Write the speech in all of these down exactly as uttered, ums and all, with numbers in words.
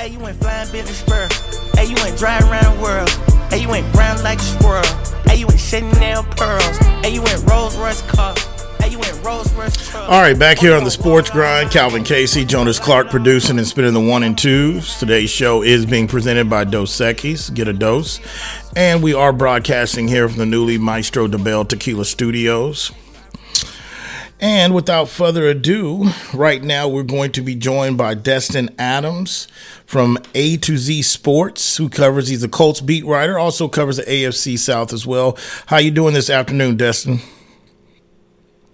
Hey, you ain't flying Bentley Spur. Hey, you ain't driving around the world. Hey, you ain't brown like a squirrel. Hey, you ain't Chanel pearls. Hey, you ain't Rolls Royce car. Hey, you ain't Rolls Royce truck. All right, back here on the Sports Grind, Calvin Casey, Jonas Clark producing and spinning the one and twos. Today's show is being presented by Dos Equis. Get a dose. And we are broadcasting here from the newly Maestro Dobel Tequila Studios. And without further ado, right now we're going to be joined by Destin Adams from A to Z Sports, who covers, he's a Colts beat writer, also covers the A F C South as well. How you doing this afternoon, Destin?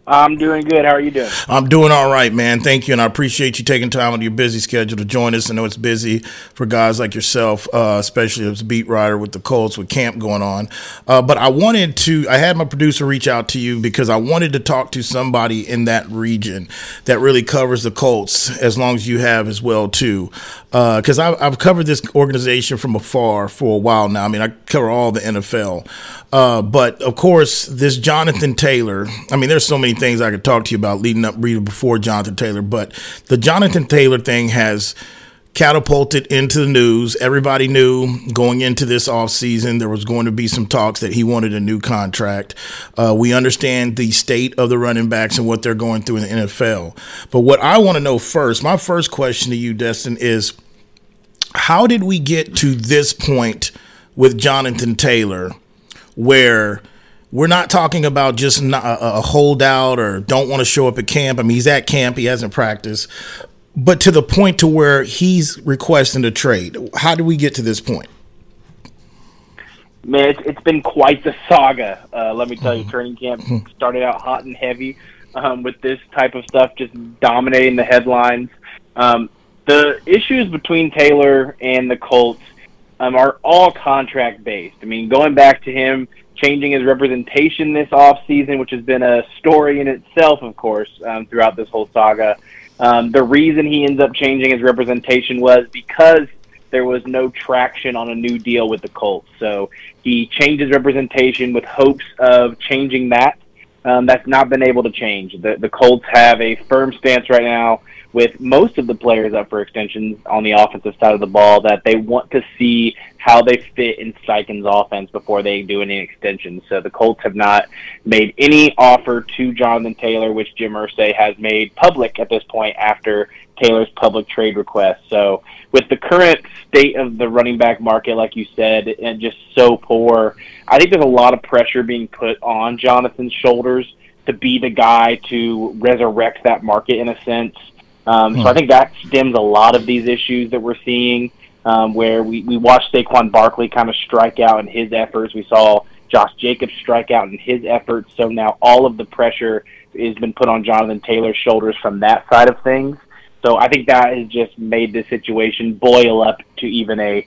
I'm doing good. How are you doing? I'm doing all right, man. Thank you, and I appreciate you taking time out of your busy schedule to join us. I know it's busy for guys like yourself, uh, especially as a beat writer with the Colts, with camp going on. Uh, but I wanted to – I had my producer reach out to you because I wanted to talk to somebody in that region that really covers the Colts, as long as you have as well, too. Because uh, I've, I've covered this organization from afar for a while now. I mean, I cover all the N F L. Uh, but, of course, this Jonathan Taylor – I mean, there's so many things I could talk to you about leading up reading before Jonathan Taylor, but the Jonathan Taylor thing has catapulted into the news. Everybody knew going into this offseason there was going to be some talks that he wanted a new contract. Uh, we understand the state of the running backs and what they're going through in the N F L. But what I want to know first, my first question to you, Destin, is how did we get to this point with Jonathan Taylor where we're not talking about just a holdout or don't want to show up at camp? I mean, he's at camp. He hasn't practiced. But to the point to where he's requesting a trade. How do we get to this point? Man, it's, it's been quite the saga. Uh, let me tell you, mm-hmm. training camp started out hot and heavy um, with this type of stuff just dominating the headlines. Um, the issues between Taylor and the Colts um, are all contract-based. I mean, going back to him changing his representation this offseason, which has been a story in itself, of course, um, throughout this whole saga. Um, the reason he ends up changing his representation was because there was no traction on a new deal with the Colts. So he changed his representation with hopes of changing that. Um, that's not been able to change. The, the Colts have a firm stance right now with most of the players up for extensions on the offensive side of the ball that they want to see how they fit in Cyclones' offense before they do any extensions. So the Colts have not made any offer to Jonathan Taylor, which Jim Irsay has made public at this point after Taylor's public trade request. So with the current state of the running back market, like you said, and just so poor, I think there's a lot of pressure being put on Jonathan's shoulders to be the guy to resurrect that market in a sense. Um, hmm. So I think that stems a lot of these issues that we're seeing, um, where we, we watched Saquon Barkley kind of strike out in his efforts. We saw Josh Jacobs strike out in his efforts. So now all of the pressure has been put on Jonathan Taylor's shoulders from that side of things. So I think that has just made this situation boil up to even a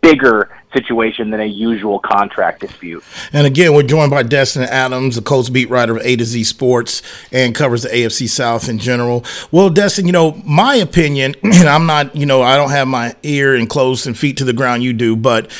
bigger situation than a usual contract dispute. And again, we're joined by Destin Adams, the Colts beat writer of A to Z Sports and covers the A F C South in general. Well, Destin, you know, my opinion, and I'm not, you know, I don't have my ear and clothes and feet to the ground you do, but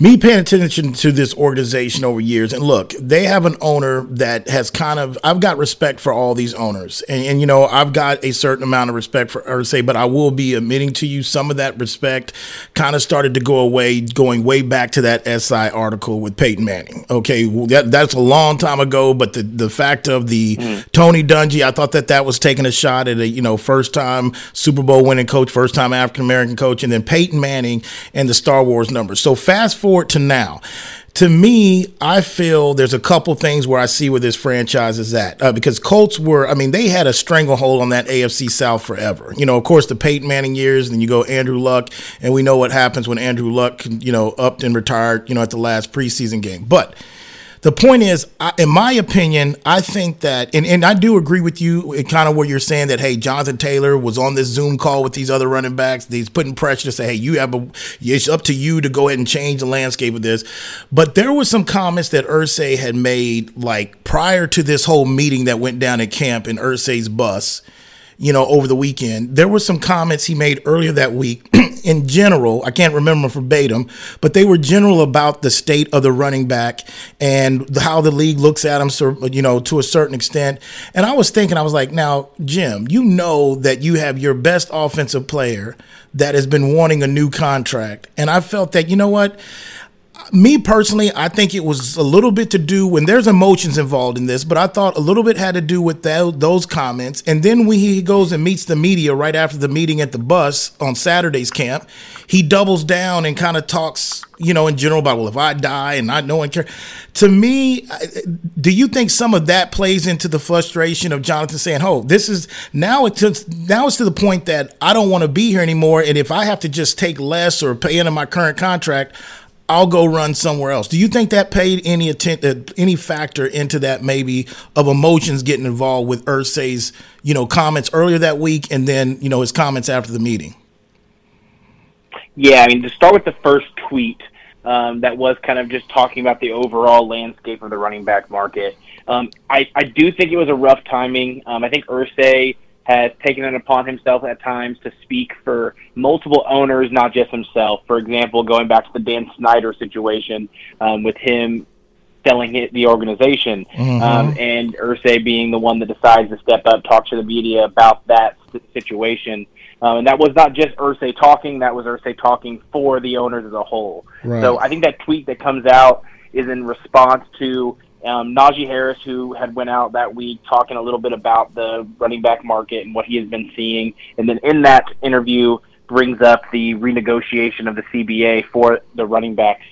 me paying attention to this organization over years, and look, they have an owner that has kind of, I've got respect for all these owners, and, and you know, I've got a certain amount of respect for Irsay, but I will be admitting to you some of that respect kind of started to go away, going way back to that S I article with Peyton Manning. Okay, that, that's a long time ago, but the, the fact of the mm. Tony Dungy, I thought that that was taking a shot at a, you know, first time Super Bowl winning coach, first time African American coach, and then Peyton Manning and the Star Wars numbers. So fast forward to now. To me, I feel there's a couple things where I see where this franchise is at, uh, because Colts were, I mean, they had a stranglehold on that A F C South forever. You know, of course, the Peyton Manning years, and you go Andrew Luck, and we know what happens when Andrew Luck, you know, upped and retired, you know, at the last preseason game. But the point is, I, in my opinion, I think that, and, and I do agree with you in kind of what you're saying that, hey, Jonathan Taylor was on this Zoom call with these other running backs. He's putting pressure to say, hey, you have a, it's up to you to go ahead and change the landscape of this. But there were some comments that Irsay had made, like prior to this whole meeting that went down at camp in Irsay's bus, you know, over the weekend. There were some comments he made earlier that week in general. I can't remember verbatim, but they were general about the state of the running back and how the league looks at him, so, you know, to a certain extent. And I was thinking, I was like, now, Jim, you know that you have your best offensive player that has been wanting a new contract. And I felt that, you know what? Me personally, I think it was a little bit to do when there's emotions involved in this, but I thought a little bit had to do with that, those comments. And then when he goes and meets the media right after the meeting at the bus on Saturday's camp, he doubles down and kind of talks, you know, in general about, well, if I die and not no one cares. To me, do you think some of that plays into the frustration of Jonathan saying, oh, this is now it's to, now it's to the point that I don't want to be here anymore. And if I have to just take less or pay into my current contract, I'll go run somewhere else. Do you think that paid any attent, uh, any factor into that, maybe, of emotions getting involved with Irsay's, you know, comments earlier that week and then, you know, his comments after the meeting? Yeah, I mean, to start with the first tweet, um, that was kind of just talking about the overall landscape of the running back market. Um, I, I do think it was a rough timing. Um, I think Irsay has taken it upon himself at times to speak for multiple owners, not just himself. For example, going back to the Dan Snyder situation, um, with him selling it, the organization, mm-hmm. um, and Irsay being the one that decides to step up, talk to the media about that situation. Um, and that was not just Irsay talking, that was Irsay talking for the owners as a whole. Right. So I think that tweet that comes out is in response to Um, Najee Harris, who had went out that week talking a little bit about the running back market and what he has been seeing. And then in that interview brings up the renegotiation of the C B A for the running back's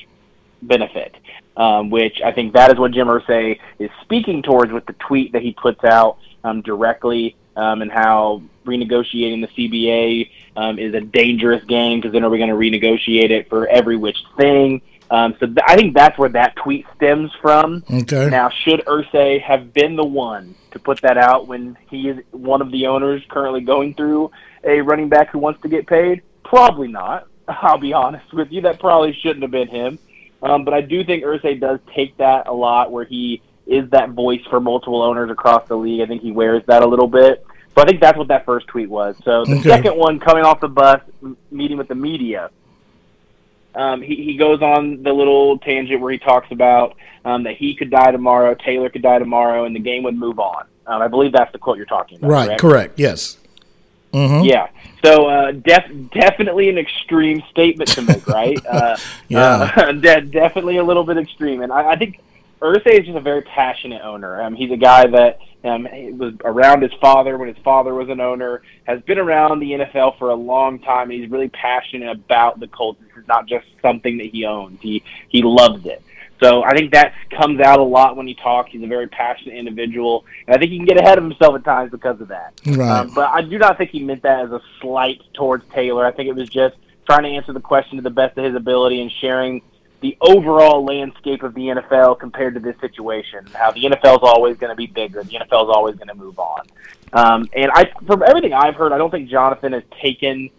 benefit, um, which I think that is what Jim Irsay is speaking towards with the tweet that he puts out um, directly um, and how renegotiating the C B A um, is a dangerous game because then are we going to renegotiate it for every which thing? Um, so th- I think that's where that tweet stems from. Okay. Now, should Irsay have been the one to put that out when he is one of the owners currently going through a running back who wants to get paid? Probably not. I'll be honest with you. That probably shouldn't have been him. Um, but I do think Irsay does take that a lot where he is that voice for multiple owners across the league. I think he wears that a little bit. So I think that's what that first tweet was. So the okay. second one, coming off the bus, m- meeting with the media, Um, he, he goes on the little tangent where he talks about um, that he could die tomorrow, Taylor could die tomorrow, and the game would move on. Um, I believe that's the quote you're talking about, right? Correct, correct. Yes. Mm-hmm. Yeah. So uh, def- definitely an extreme statement to make, right? Uh, yeah. Uh, de- definitely a little bit extreme. And I, I think Irsay is just a very passionate owner. Um, he's a guy that um, was around his father when his father was an owner, has been around the N F L for a long time, and he's really passionate about the Colts. It's not just something that he owns. He he loves it. So I think that comes out a lot when he talks. He's a very passionate individual, and I think he can get ahead of himself at times because of that. Right. Um, but I do not think he meant that as a slight towards Taylor. I think it was just trying to answer the question to the best of his ability and sharing the overall landscape of the N F L compared to this situation, how the N F L is always going to be bigger, the N F L is always going to move on. Um, and I, from everything I've heard, I don't think Jonathan has taken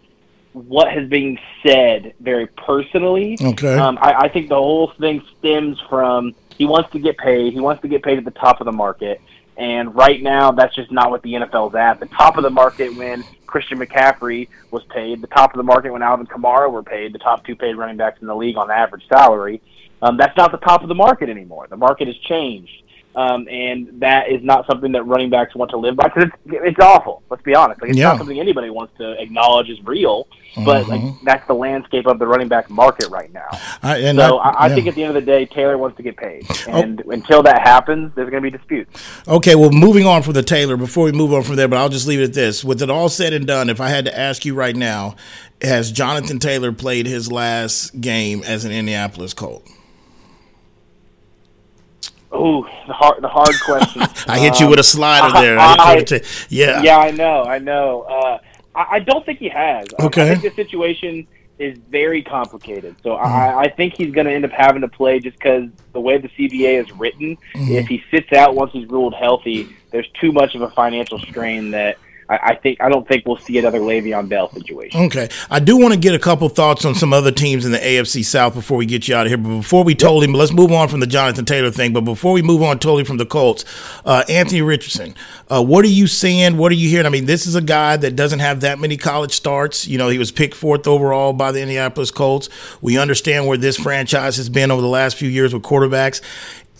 what has been said very personally. Okay. Um, I, I think the whole thing stems from he wants to get paid. He wants to get paid at the top of the market. And right now, that's just not what the N F L is at. The top of the market when Christian McCaffrey was paid, the top of the market when Alvin Kamara were paid, the top two paid running backs in the league on average salary, um, that's not the top of the market anymore. The market has changed. Um, and that is not something that running backs want to live by because it's, it's awful. Let's be honest. Like, it's yeah. not something anybody wants to acknowledge is real, but mm-hmm. like, that's the landscape of the running back market right now. I, and so I, I, I yeah. think at the end of the day, Taylor wants to get paid. And oh. until that happens, there's going to be disputes. Okay, well, moving on from the Taylor, before we move on from there, but I'll just leave it at this. With it all said and done, if I had to ask you right now, has Jonathan Taylor played his last game as an Indianapolis Colt? Oh, the hard, the hard question. I hit you um, with a slider there. I, I, I, yeah, yeah, I know, I know. Uh, I, I don't think he has. Okay, I, I think the situation is very complicated. So mm-hmm. I, I think he's going to end up having to play just because the way the C B A is written. Mm-hmm. If he sits out once he's ruled healthy, there's too much of a financial strain that I, I think I don't think we'll see another Le'Veon Bell situation. Okay. I do want to get a couple thoughts on some other teams in the A F C South before we get you out of here. But before we totally, let's move on from the Jonathan Taylor thing. But before we move on totally from the Colts, uh, Anthony Richardson, uh, what are you seeing? What are you hearing? I mean, this is a guy that doesn't have that many college starts. You know, he was picked fourth overall by the Indianapolis Colts. We understand where this franchise has been over the last few years with quarterbacks.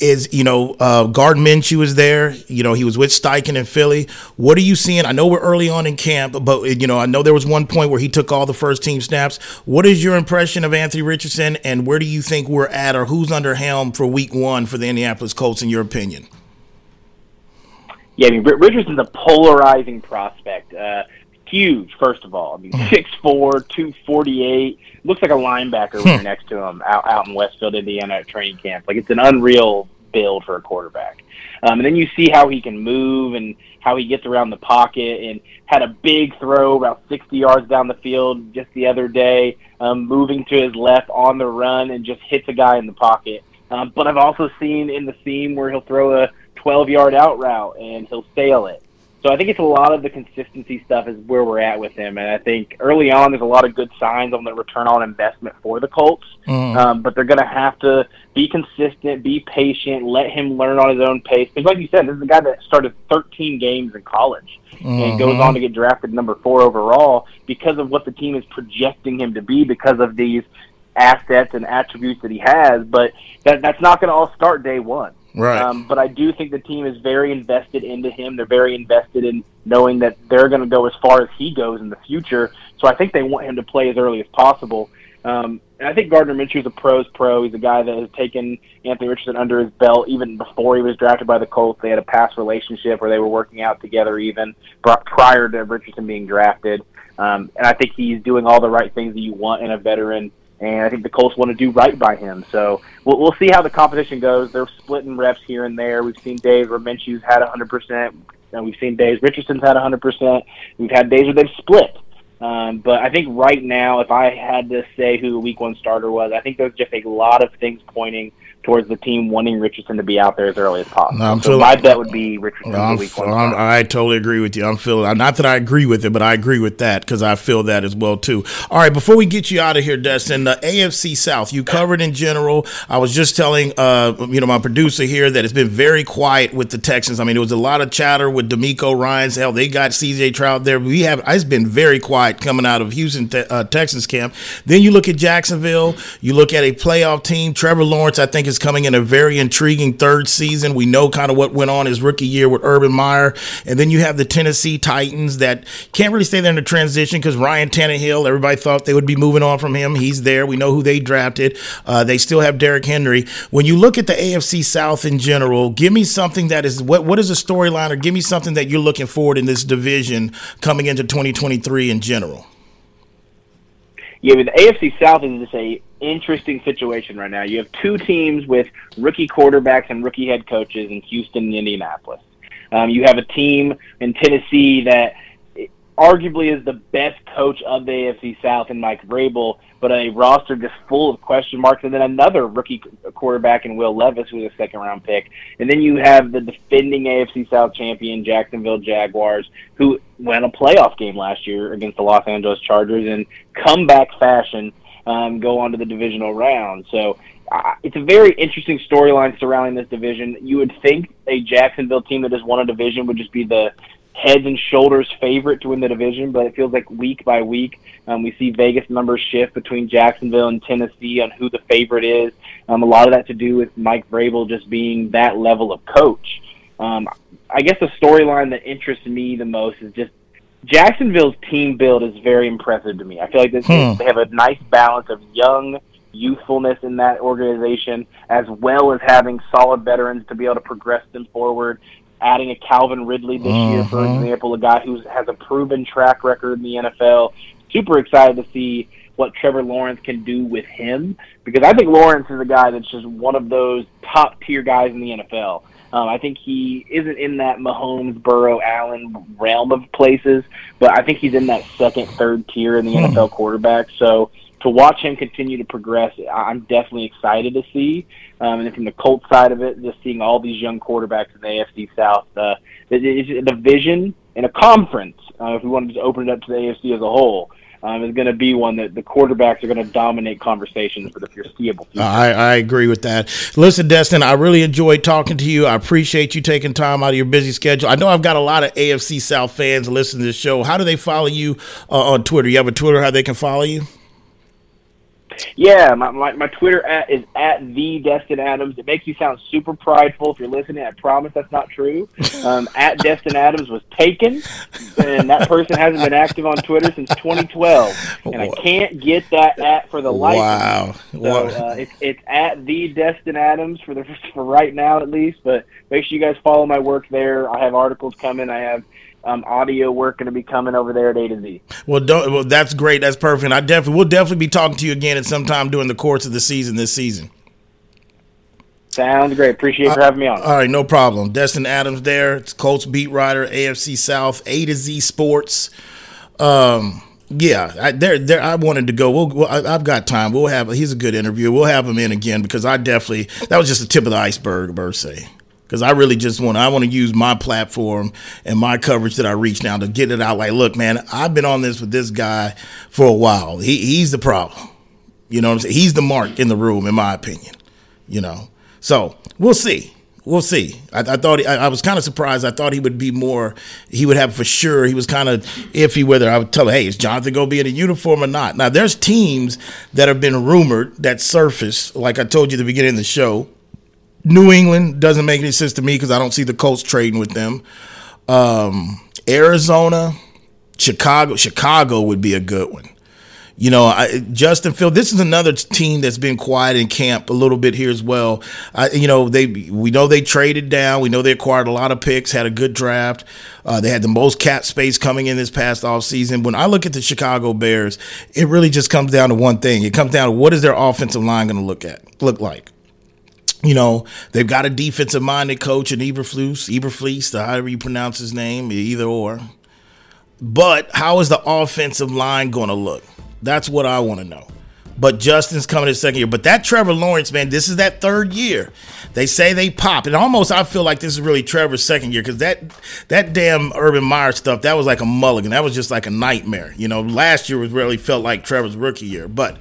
Is, you know, uh, Gardner Minshew is there. You know, he was with Steichen in Philly. What are you seeing? I know we're early on in camp, but, you know, I know there was one point where he took all the first-team snaps. What is your impression of Anthony Richardson, and where do you think we're at, or who's under helm for week one for the Indianapolis Colts, in your opinion? Yeah, I mean, Richardson's a polarizing prospect. Uh, huge, first of all. I mean, six four, two forty-eight. Looks like a linebacker when you're next to him out, out in Westfield, Indiana at training camp. Like, it's an unreal build for a quarterback. Um, and then you see how he can move and how he gets around the pocket, and had a big throw about sixty yards down the field just the other day, um, moving to his left on the run and just hits a guy in the pocket. Um, but I've also seen in the seam where he'll throw a twelve-yard out route and he'll sail it. So I think it's a lot of the consistency stuff is where we're at with him. And I think early on there's a lot of good signs on the return on investment for the Colts. Mm. Um, but they're going to have to be consistent, be patient, let him learn on his own pace. Because like you said, this is a guy that started thirteen games in college mm-hmm. and goes on to get drafted number four overall because of what the team is projecting him to be because of these assets and attributes that he has. But that, that's not going to all start day one. Right. Um, but I do think the team is very invested into him. They're very invested in knowing that they're going to go as far as he goes in the future. So I think they want him to play as early as possible. Um, and I think Gardner Minshew is a pro's pro. He's a guy that has taken Anthony Richardson under his belt even before he was drafted by the Colts. They had a past relationship where they were working out together even prior to Richardson being drafted. Um, and I think he's doing all the right things that you want in a veteran. And I think the Colts want to do right by him. So we'll, we'll see how the competition goes. They're splitting reps here and there. We've seen days where Minshew's had one hundred percent, and we've seen days Richardson's had one hundred percent. We've had days where they've split. Um, but I think right now, if I had to say who the week one starter was, I think there's just a lot of things pointing towards the team wanting Richardson to be out there as early as possible. No, so my bet would be Richardson. No, week one. I'm, I totally agree with you. I'm feeling, not that I agree with it, but I agree with that because I feel that as well too. All right, before we get you out of here, Destin, the A F C South, you covered in general. I was just telling uh, you know my producer here that it's been very quiet with the Texans. I mean, there was a lot of chatter with D'Amico Ryans. Hell, they got C J Stroud there. We have it's been very quiet coming out of Houston te- uh, Texans camp. Then you look at Jacksonville. You look at a playoff team. Trevor Lawrence, I think, is coming in a very intriguing third season. We know kind of what went on his rookie year with Urban Meyer. And then you have the Tennessee Titans that can't really stay there in the transition because Ryan Tannehill, everybody thought they would be moving on from him. He's there. We know who they drafted. Uh, they still have Derrick Henry. When you look at the A F C South in general, give me something that is, what what is a storyline, or give me something that you're looking forward in this division coming into twenty twenty-three in general. Yeah, but the A F C South is just a interesting situation right now. You have two teams with rookie quarterbacks and rookie head coaches in Houston and Indianapolis. Um, you have a team in Tennessee that arguably is the best coach of the A F C South in Mike Vrabel, but a roster just full of question marks, and then another rookie quarterback in Will Levis, who was a second-round pick. And then you have the defending A F C South champion, Jacksonville Jaguars, who won a playoff game last year against the Los Angeles Chargers in comeback fashion, um, go on to the divisional round. So uh, it's a very interesting storyline surrounding this division. You would think a Jacksonville team that has won a division would just be the heads and shoulders favorite to win the division, but it feels like week by week um, we see Vegas numbers shift between Jacksonville and Tennessee on who the favorite is. Um, a lot of that to do with Mike Vrabel just being that level of coach. Um, I guess the storyline that interests me the most is just Jacksonville's team build is very impressive to me. I feel like this, hmm. they have a nice balance of young youthfulness in that organization, as well as having solid veterans to be able to progress them forward. Adding a Calvin Ridley this uh-huh. year, for example, a guy who has a proven track record in the N F L. Super excited to see what Trevor Lawrence can do with him, because I think Lawrence is a guy that's just one of those top-tier guys in the N F L. Um, I think he isn't in that Mahomes, Burrow, Allen realm of places, but I think he's in that second, third tier in the hmm. N F L quarterback. So to watch him continue to progress, I'm definitely excited to see. Um, and then from the Colts side of it, just seeing all these young quarterbacks in the A F C South, uh, it's a division and a conference, uh, if we wanted to open it up to the A F C as a whole, um, is going to be one that the quarterbacks are going to dominate conversations for the foreseeable future. I, I agree with that. Listen, Destin, I really enjoyed talking to you. I appreciate you taking time out of your busy schedule. I know I've got a lot of A F C South fans listening to this show. How do they follow you uh, on Twitter? You have a Twitter, how they can follow you? Yeah, my, my, my Twitter at is at the Destin Adams. It makes you sound super prideful if you're listening. I promise that's not true. Um, at Destin Adams was taken, and that person hasn't been active on Twitter since twenty twelve. And I can't get that at for the life. Wow. So wow. Uh, it's it's at the Destin Adams for the for right now at least. But make sure you guys follow my work there. I have articles coming. I have. Um, audio work going to be coming over there at A to Z. Well, don't, well, that's great. That's perfect. I definitely we'll definitely be talking to you again at some time during the course of the season this season. Sounds great. Appreciate you uh, for having me on. All right, no problem. Destin Adams there. It's Colts beat writer, A F C South, A to Z Sports. Um, yeah, I, there, there. I wanted to go. We'll, we'll, I, I've got time. We'll have. He's a good interviewer. We'll have him in again because I definitely that was just the tip of the iceberg, Irsay. Because I really just want to, I want to use my platform and my coverage that I reach now to get it out. Like, look, man, I've been on this with this guy for a while. He he's the problem. You know what I'm saying? He's the mark in the room, in my opinion. You know, so we'll see. We'll see. I, I thought he, I, I was kind of surprised. I thought he would be more. He would have for sure. He was kind of iffy whether I would tell him, hey, is Jonathan going to be in a uniform or not? Now, there's teams that have been rumored that surfaced, like I told you at the beginning of the show. New England doesn't make any sense to me because I don't see the Colts trading with them. Um, Arizona, Chicago. Chicago would be a good one. You know, I, Justin Fields, this is another team that's been quiet in camp a little bit here as well. I, you know, they we know they traded down. We know they acquired a lot of picks, had a good draft. Uh, they had the most cap space coming in this past offseason. When I look at the Chicago Bears, it really just comes down to one thing. It comes down to what is their offensive line going to look at look like? You know, they've got a defensive-minded coach in Eberflus, Eberflus, however you pronounce his name, either or. But how is the offensive line going to look? That's what I want to know. But Justin's coming in second year. But that Trevor Lawrence, man, this is that third year. They say they pop. And almost I feel like this is really Trevor's second year because that that damn Urban Meyer stuff, that was like a mulligan. That was just like a nightmare. You know, last year was really felt like Trevor's rookie year. But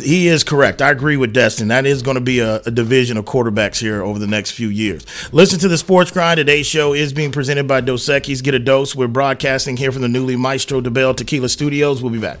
he is correct. I agree with Destin. That is going to be a, a division of quarterbacks here over the next few years. Listen to the Sports Grind. Today's show is being presented by Dos Equis. Get a dose. We're broadcasting here from the newly Maestro Dobel Tequila Studios. We'll be back.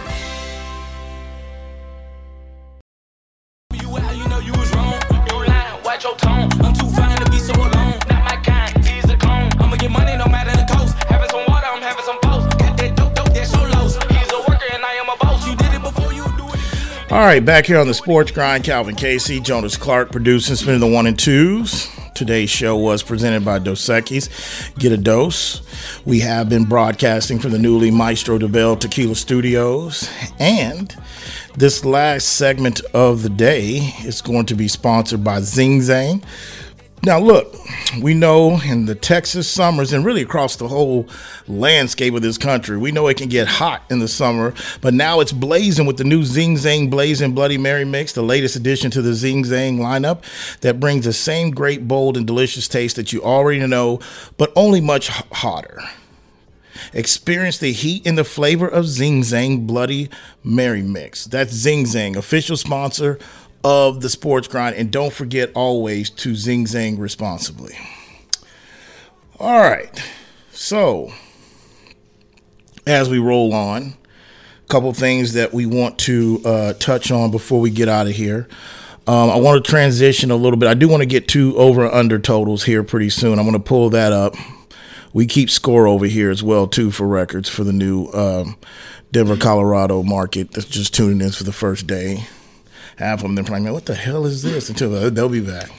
All right, back here on the Sports Grind, Calvin Casey, Jonas Clark producing, spinning the one and twos. Today's show was presented by Dos Equis. Get a dose. We have been broadcasting from the newly Maestro Dobel Tequila Studios. And this last segment of the day is going to be sponsored by Zing Zang. Now, look, we know in the Texas summers and really across the whole landscape of this country, we know it can get hot in the summer, but now it's blazing with the new Zing Zang Blazing Bloody Mary mix, the latest addition to the Zing Zang lineup that brings the same great, bold, and delicious taste that you already know, but only much hotter. Experience the heat and the flavor of Zing Zang Bloody Mary mix. That's Zing Zang, official sponsor of the Sports Grind, and don't forget always to Zing Zang responsibly. All right, so as we roll on, a couple things that we want to uh, touch on before we get out of here. Um, I want to transition a little bit. I do want to get two over and under totals here pretty soon. I'm going to pull that up. We keep score over here as well too for records for the new um, Denver, Colorado market that's just tuning in for the first day. Half of them probably like, what the hell is this? Until they'll be back.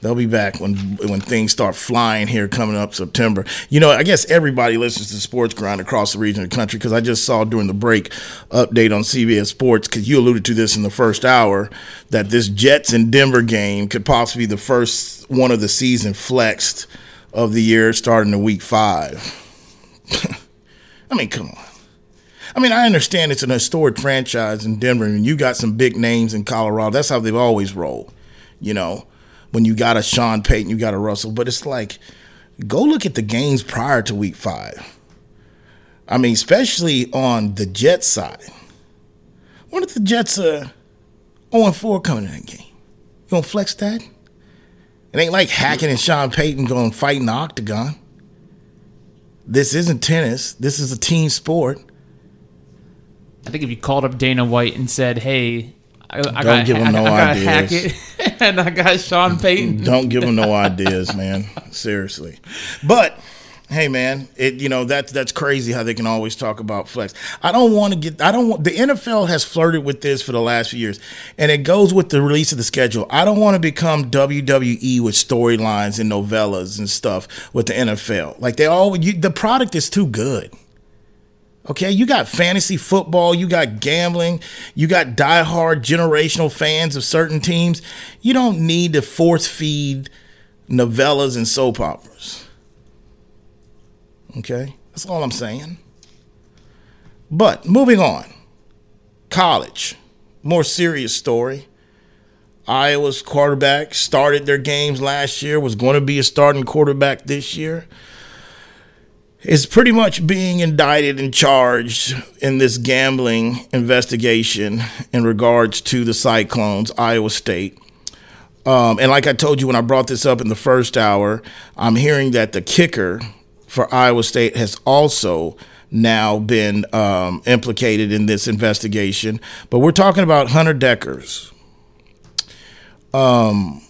They'll be back when when things start flying here coming up September. You know, I guess everybody listens to Sports Grind across the region of the country, because I just saw during the break update on C B S Sports, because you alluded to this in the first hour, that this Jets and Denver game could possibly be the first one of the season flexed of the year starting in week five. I mean, come on. I mean, I understand it's an historic franchise in Denver, and you got some big names in Colorado. That's how they've always rolled, you know, when you got a Sean Payton, you got a Russell. But it's like, go look at the games prior to week five. I mean, especially on the Jets side. What if the Jets are oh and four coming in that game? You going to flex that? It ain't like Hackett and Sean Payton going to fight in the octagon. This isn't tennis. This is a team sport. I think if you called up Dana White and said, "Hey, I, I got, give him I, no I got Hackett and I got Sean Payton," don't give him no ideas, man. Seriously, but hey, man, it you know that's that's crazy how they can always talk about flex. I don't want to get. I don't want the N F L has flirted with this for the last few years, and it goes with the release of the schedule. I don't want to become W W E with storylines and novellas and stuff with the N F L. Like they all, you, the product is too good. Okay, you got fantasy football, you got gambling, you got diehard generational fans of certain teams. You don't need to force feed novellas and soap operas. Okay, that's all I'm saying. But moving on, college, more serious story. Iowa's quarterback started their games last year, was going to be a starting quarterback this year. Is pretty much being indicted and charged in this gambling investigation in regards to the Cyclones, Iowa State. Um, and like I told you when I brought this up in the first hour, I'm hearing that the kicker for Iowa State has also now been um, implicated in this investigation. But we're talking about Hunter Deckers. Um.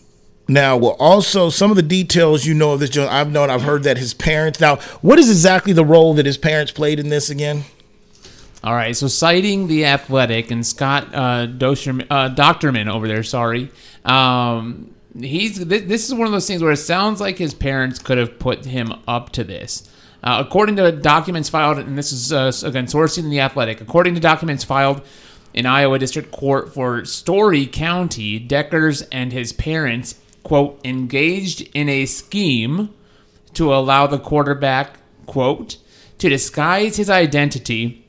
Now, well, also, some of the details you know of this, I've known, I've heard that his parents. Now, what is exactly the role that his parents played in this again? All right, so citing The Athletic and Scott uh, Dosher, uh, Docterman over there, sorry. Um, he's th- This is one of those things where it sounds like his parents could have put him up to this. Uh, according to documents filed, and this is, uh, again, sourcing in The Athletic, according to documents filed in Iowa District Court for Story County, Deckers and his parents, quote, engaged in a scheme to allow the quarterback, quote, to disguise his identity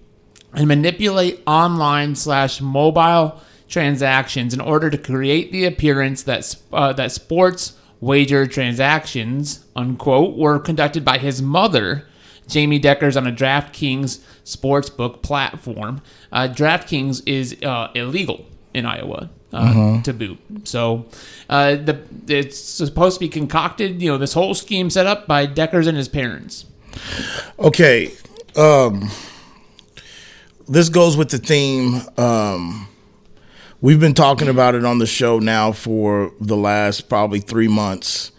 and manipulate online slash mobile transactions in order to create the appearance that uh, that sports wager transactions, unquote, were conducted by his mother, Jamie Deckers, on a DraftKings sportsbook platform. Uh, DraftKings is uh, illegal in Iowa. Uh, mm-hmm. To boot. So uh, the it's supposed to be concocted, you know, this whole scheme set up by Deckers and his parents. Okay. Um, this goes with the theme. Um, we've been talking about it on the show now for the last probably three months.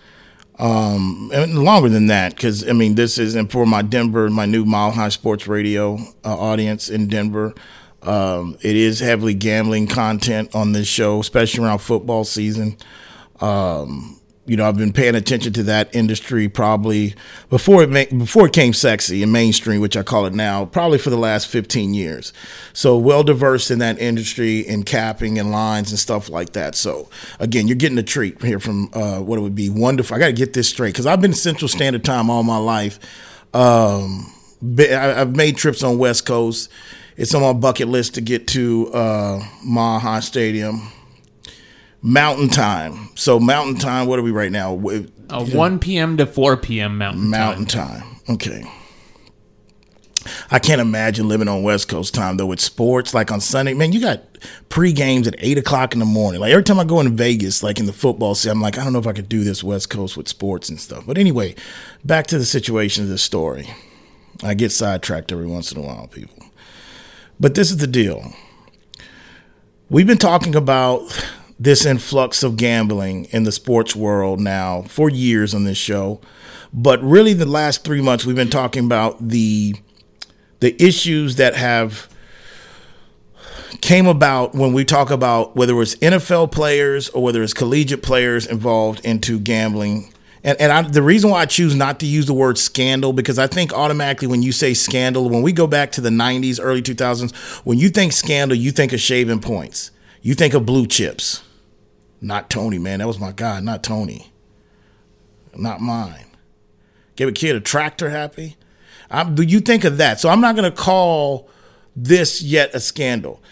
Um, and longer than that, because, I mean, this is, and for my Denver, my new Mile High Sports Radio uh, audience in Denver, Um, it is heavily gambling content on this show, especially around football season. Um, you know, I've been paying attention to that industry probably before it ma- before it came sexy and mainstream, which I call it now, probably for the last fifteen years. So well diverse in that industry in capping and lines and stuff like that. So again, you're getting a treat here from uh, what it would be wonderful. I got to get this straight because I've been Central Standard Time all my life. Um, I've made trips on West Coast. It's on my bucket list to get to uh, Mile High Stadium. Mountain time. So mountain time, what are we right now? Uh, one p.m. to four p.m. mountain, mountain time. Mountain time. Okay. I can't imagine living on West Coast time, though, with sports. Like on Sunday, man, you got pre-games at eight o'clock in the morning. Like every time I go in Vegas, like in the football scene, I'm like, I don't know if I could do this West Coast with sports and stuff. But anyway, back to the situation of this story. I get sidetracked every once in a while, people. But this is the deal. We've been talking about this influx of gambling in the sports world now for years on this show. But really the last three months we've been talking about the the issues that have came about when we talk about whether it's N F L players or whether it's collegiate players involved into gambling. And and I, the reason why I choose not to use the word scandal, because I think automatically when you say scandal, when we go back to the nineties, early two thousands, when you think scandal, you think of shaving points. You think of blue chips. Not Tony, man. That was my guy. Not Tony. Not mine. Give a kid a tractor happy. I'm, do you think of that? So I'm not going to call this yet a scandal.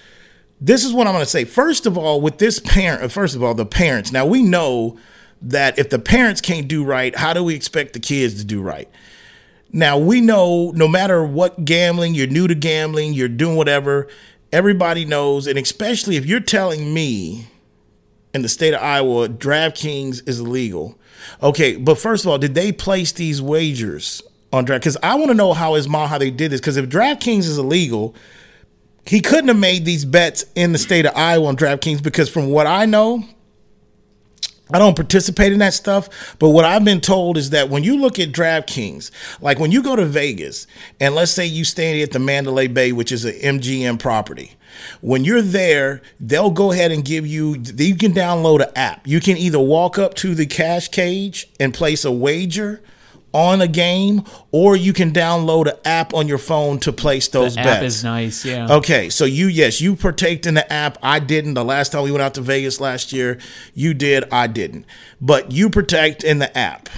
This is what I'm going to say. First of all, with this parent, first of all, the parents. Now, we know that if the parents can't do right, how do we expect the kids to do right? Now, we know no matter what gambling, you're new to gambling, you're doing whatever, everybody knows, and especially if you're telling me in the state of Iowa, DraftKings is illegal. Okay, but first of all, did they place these wagers on Draft? Because I want to know how his mom, how they did this. Because if DraftKings is illegal, he couldn't have made these bets in the state of Iowa on DraftKings, because from what I know, I don't participate in that stuff, but what I've been told is that when you look at DraftKings, like when you go to Vegas, and let's say you stay at the Mandalay Bay, which is an M G M property, when you're there, they'll go ahead and give you, you can download an app. You can either walk up to the cash cage and place a wager on a game, or you can download an app on your phone to place those bets. The app is nice, yeah. Okay, so you, yes, you partaked in the app. I didn't. The last time we went out to Vegas last year, you did, I didn't. But you partake in the app.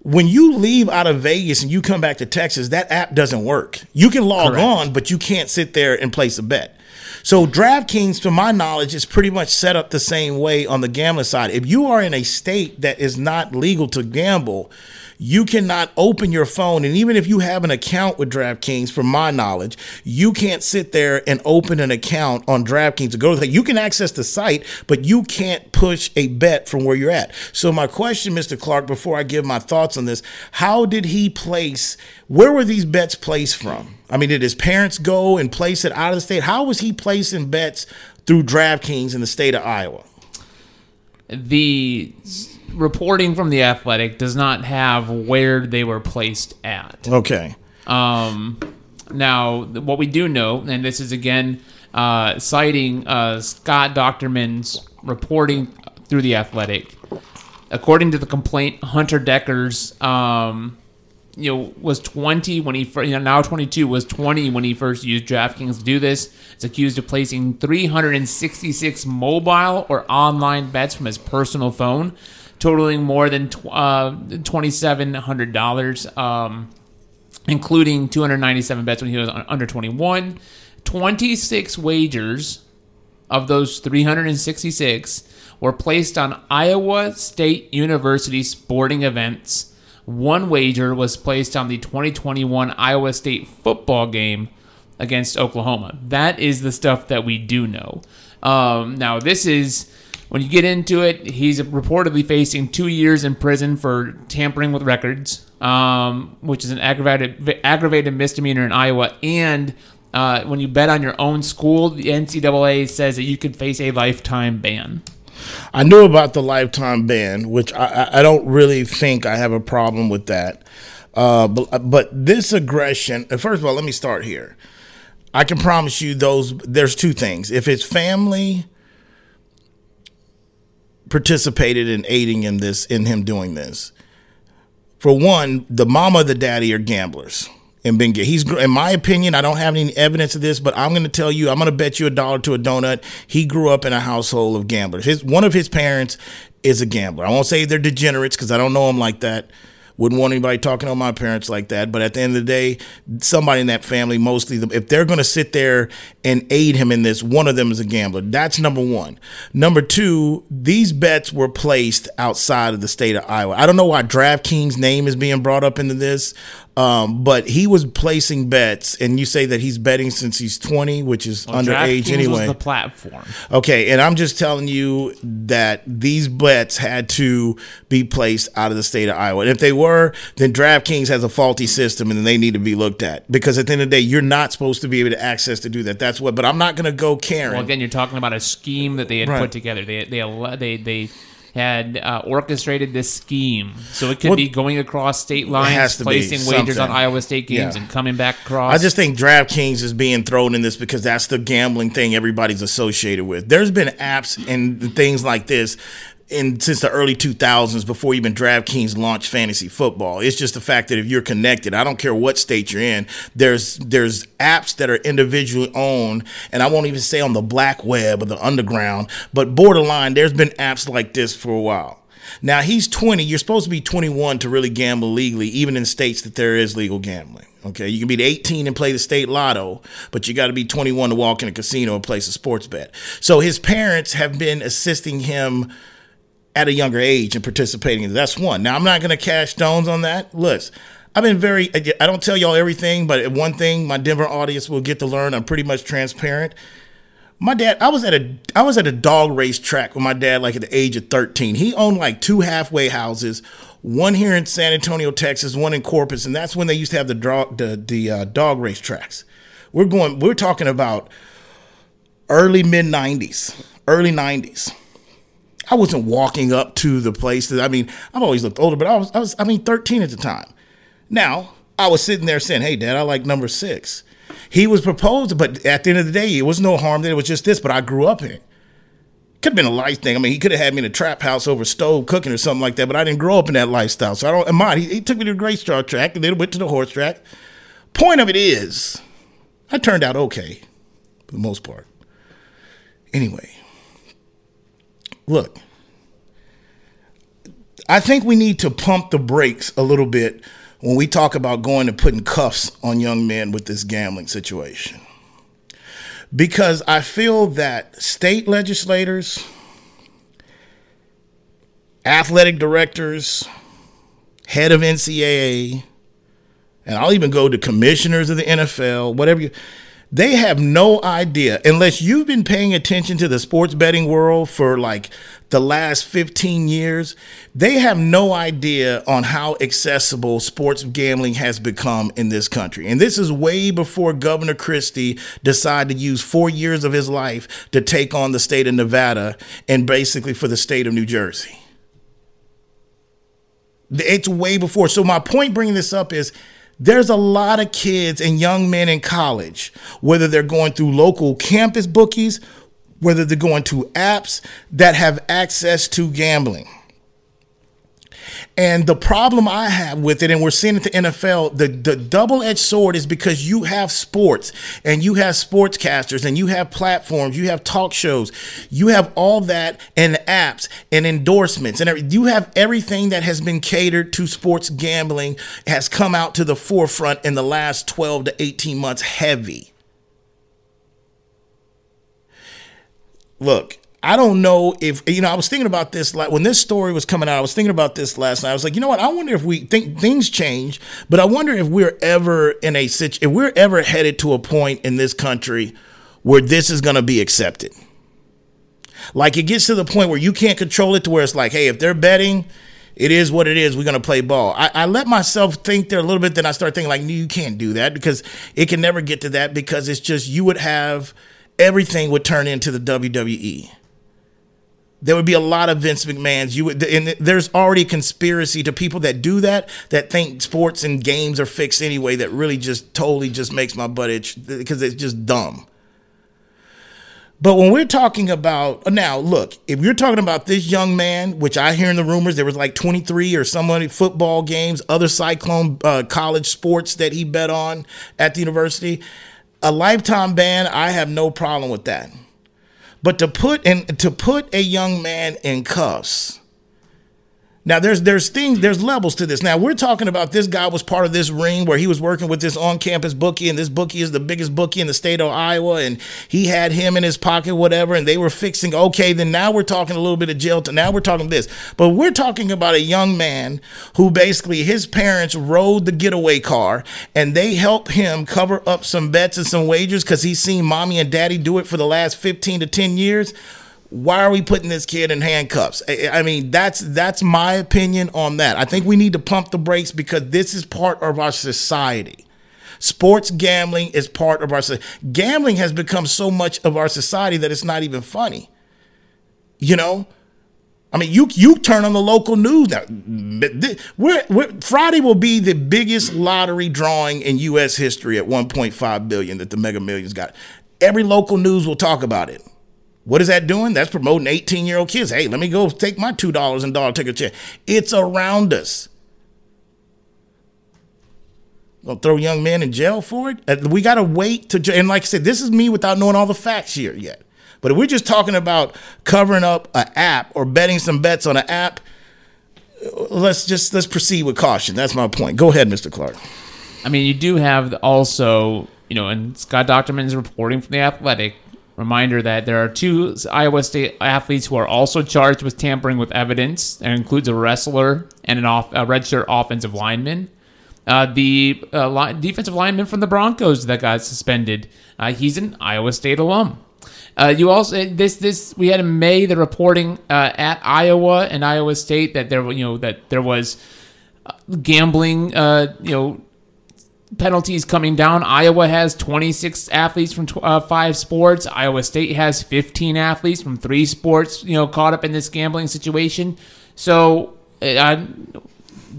When you leave out of Vegas and you come back to Texas, that app doesn't work. You can log Correct. on, but you can't sit there and place a bet. So DraftKings, to my knowledge, is pretty much set up the same way on the gambling side. If you are in a state that is not legal to gamble, you cannot open your phone. And even if you have an account with DraftKings, from my knowledge, you can't sit there and open an account on DraftKings to go to the, you can access the site, but you can't push a bet from where you're at. So my question, Mister Clark, before I give my thoughts on this, how did he place, where were these bets placed from? I mean, did his parents go and place it out of the state? How was he placing bets through DraftKings in the state of Iowa? The reporting from The Athletic does not have where they were placed at. Okay. Um, now, what we do know, and this is, again, uh, citing uh, Scott Docterman's reporting through The Athletic, according to the complaint, Hunter Deckers um, you know, was twenty when he first, you know, now twenty-two, was twenty when he first used DraftKings to do this. It's accused of placing three hundred sixty-six mobile or online bets from his personal phone, totaling more than uh, two thousand seven hundred dollars, um, including two hundred ninety-seven bets when he was under twenty-one. twenty-six wagers of those three hundred sixty-six were placed on Iowa State University sporting events. One wager was placed on the twenty twenty-one Iowa State football game against Oklahoma. That is the stuff that we do know. Um, now, this is, when you get into it, he's reportedly facing two years in prison for tampering with records, um, which is an aggravated aggravated misdemeanor in Iowa. And uh, when you bet on your own school, the N C double A says that you could face a lifetime ban. I knew about the lifetime ban, which I, I don't really think I have a problem with that. Uh, but, but this aggression, first of all, let me start here. I can promise you those, there's two things. If it's family participated in aiding in this, in him doing this. For one, the mama, the daddy are gamblers. And Benga, he's, in my opinion, I don't have any evidence of this, but I'm going to tell you, I'm going to bet you a dollar to a donut. He grew up in a household of gamblers. His, one of his parents is a gambler. I won't say they're degenerates because I don't know them like that. Wouldn't want anybody talking on my parents like that. But at the end of the day, somebody in that family, mostly, if they're going to sit there and aid him in this, one of them is a gambler. That's number one. Number two, these bets were placed outside of the state of Iowa. I don't know why DraftKings' name is being brought up into this, um, but he was placing bets, and you say that he's betting since he's twenty, which is well, underage anyway. DraftKings was the platform. Okay, and I'm just telling you that these bets had to be placed out of the state of Iowa. And if they were, then DraftKings has a faulty system and they need to be looked at, because at the end of the day, you're not supposed to be able to access to do that. That's what. But I'm not going to go Karen. Well, again, you're talking about a scheme that they had right. put together. They they they they had uh, orchestrated this scheme, so it could well, be going across state lines, placing wagers on Iowa State games, yeah. and coming back across. I just think DraftKings is being thrown in this because that's the gambling thing everybody's associated with. There's been apps and things like this. And since the early two thousands, before even DraftKings launched fantasy football, it's just the fact that if you're connected, I don't care what state you're in, there's there's apps that are individually owned, and I won't even say on the black web or the underground, but borderline, there's been apps like this for a while. Now, he's twenty. You're supposed to be twenty-one to really gamble legally, even in states that there is legal gambling. Okay, you can be eighteen and play the state lotto, but you got to be twenty-one to walk in a casino and place a sports bet. So his parents have been assisting him at a younger age and participating in it. That's one. Now, I'm not going to cast stones on that. Look, I've been very, I don't tell y'all everything, but one thing my Denver audience will get to learn, I'm pretty much transparent. My dad, I was at a, I was at a dog race track with my dad, like at the age of thirteen. He owned like two halfway houses, one here in San Antonio, Texas, one in Corpus. And that's when they used to have the dog, the, the uh, dog race tracks. We're going, we're talking about early mid nineties, early nineties. I wasn't walking up to the place. That, I mean, I've always looked older, but I was, I was, I mean, thirteen at the time. Now, I was sitting there saying, hey, Dad, I like number six. He was proposed, but at the end of the day, it was no harm that it was just this, but I grew up in it. Could have been a life thing. I mean, he could have had me in a trap house over stove cooking or something like that, but I didn't grow up in that lifestyle. So I don't mind. He, he took me to the Great Star track and then went to the horse track. Point of it is, I turned out okay for the most part. Anyway. Look, I think we need to pump the brakes a little bit when we talk about going and putting cuffs on young men with this gambling situation. Because I feel that state legislators, athletic directors, head of N C double A, and I'll even go to commissioners of the N F L, whatever you... They have no idea, unless you've been paying attention to the sports betting world for like the last fifteen years, they have no idea on how accessible sports gambling has become in this country. And this is way before Governor Christie decided to use four years of his life to take on the state of Nevada and basically for the state of New Jersey. It's way before. So my point bringing this up is, there's a lot of kids and young men in college, whether they're going through local campus bookies, whether they're going to apps, that have access to gambling. And the problem I have with it, and we're seeing it in the N F L, the, the double-edged sword is because you have sports and you have sportscasters and you have platforms, you have talk shows, you have all that and apps and endorsements, and you have everything that has been catered to sports gambling has come out to the forefront in the last twelve to eighteen months heavy. Look. I don't know if, you know, I was thinking about this, like when this story was coming out, I was thinking about this last night. I was like, you know what? I wonder if we think things change, but I wonder if we're ever in a situation, if we're ever headed to a point in this country where this is going to be accepted. Like it gets to the point where you can't control it to where it's like, hey, if they're betting, it is what it is. We're going to play ball. I, I let myself think there a little bit. Then I start thinking like, no, you can't do that because it can never get to that because it's just, you would have everything would turn into the W W E. There would be a lot of Vince McMahon's. You would, and there's already conspiracy to people that do that, that think sports and games are fixed anyway. That really just totally just makes my butt itch because it's just dumb. But when we're talking about, now, look, if you're talking about this young man, which I hear in the rumors, there was like twenty-three or somebody football games, other Cyclone uh, college sports that he bet on at the university, a lifetime ban, I have no problem with that. But to put and to put a young man in cuffs. Now, there's there's things, there's levels to this. Now, we're talking about this guy was part of this ring where he was working with this on-campus bookie, and this bookie is the biggest bookie in the state of Iowa, and he had him in his pocket, whatever, and they were fixing, okay, then now we're talking a little bit of jail, to, now we're talking this. But we're talking about a young man who basically his parents rode the getaway car, and they helped him cover up some bets and some wagers because he's seen mommy and daddy do it for the last fifteen to ten years. Why are we putting this kid in handcuffs? I mean, that's that's my opinion on that. I think we need to pump the brakes because this is part of our society. Sports gambling is part of our society. Gambling has become so much of our society that it's not even funny. You know, I mean, you you turn on the local news. We're, we're, Friday will be the biggest lottery drawing in U S history at one point five billion dollars that the Mega Millions got. Every local news will talk about it. What is that doing? That's promoting eighteen-year-old kids. Hey, let me go take my two dollars and dollar ticket check. It's around us. Gonna throw young men in jail for it? We got to wait to, and like I said, this is me without knowing all the facts here yet. But if we're just talking about covering up an app or betting some bets on an app, let's just let's proceed with caution. That's my point. Go ahead, Mister Clark. I mean, you do have also, you know, and Scott Docterman is reporting from The Athletic. Reminder that there are two Iowa State athletes who are also charged with tampering with evidence, and includes a wrestler and an off, a redshirt offensive lineman. Uh, the uh, li- defensive lineman from the Broncos that got suspended, uh, he's an Iowa State alum. Uh, you also this this we had in May the reporting uh, at Iowa and Iowa State that there you know that there was gambling uh, you know. penalties coming down. Iowa has twenty-six athletes from uh, five sports. Iowa State has fifteen athletes from three sports, you know, caught up in this gambling situation. So, uh,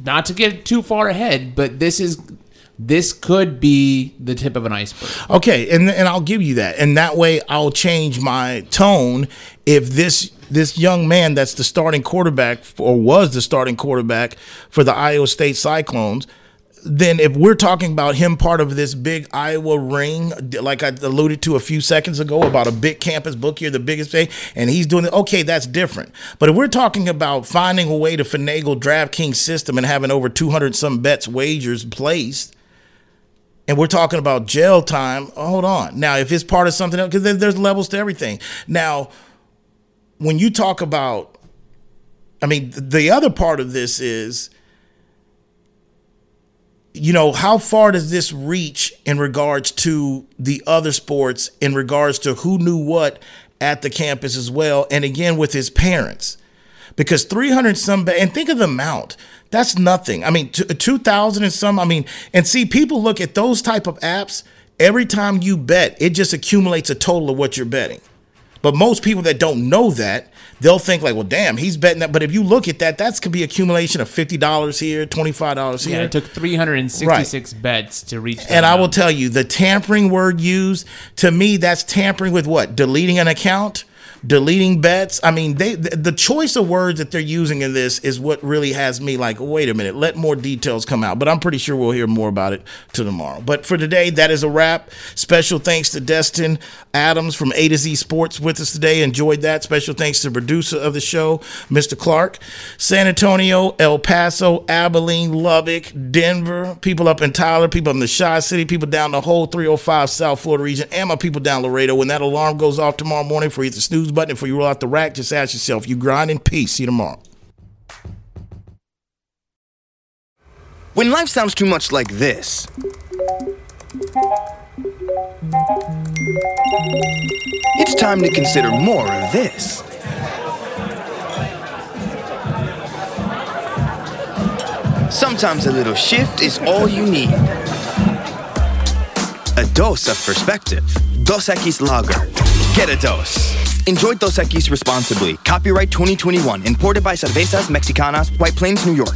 not to get too far ahead, but this is this could be the tip of an iceberg. Okay, and and I'll give you that. And that way I'll change my tone if this This young man that's the starting quarterback or was the starting quarterback for the Iowa State Cyclones, then if we're talking about him part of this big Iowa ring, like I alluded to a few seconds ago about a big campus book here, the biggest thing, and he's doing it, okay, that's different. But if we're talking about finding a way to finagle DraftKings system and having over two hundred some bets, wagers placed, and we're talking about jail time, oh, hold on. Now, if it's part of something else, because there's levels to everything. Now, when you talk about, I mean, the other part of this is, you know, how far does this reach in regards to the other sports, in regards to who knew what at the campus as well? And again, with his parents, because three hundred some, and think of the amount, that's nothing. I mean, two thousand and some, I mean, and see, people look at those type of apps. Every time you bet, it just accumulates a total of what you're betting. But most people that don't know that, they'll think like, well, damn, he's betting that. But if you look at that, that could be accumulation of fifty dollars here, twenty-five dollars here. Yeah, it took three hundred sixty-six right. bets to reach that. And amount. I will tell you, the tampering word used, to me, that's tampering with what? Deleting an account? Deleting bets? I mean, they the choice of words that they're using in this is what really has me like, wait a minute, let more details come out. But I'm pretty sure we'll hear more about it to tomorrow. But for today, that is a wrap. Special thanks to Destin Adams from A to Z Sports with us today. Enjoyed that. Special thanks to the producer of the show, Mister Clark. San Antonio, El Paso, Abilene, Lubbock, Denver, people up in Tyler, people in the Chi City, people down the whole three oh five South Florida region, and my people down Laredo. When that alarm goes off tomorrow morning for you to snooze button before you roll out the rack, just ask yourself, you grind in peace. See you tomorrow. When life sounds too much like this, it's time to consider more of this. Sometimes a little shift is all you need. A dose of perspective. Dos Equis Lager. Get a dose. Enjoy Dos Equis responsibly. Copyright twenty twenty-one. Imported by Cervezas Mexicanas, White Plains, New York.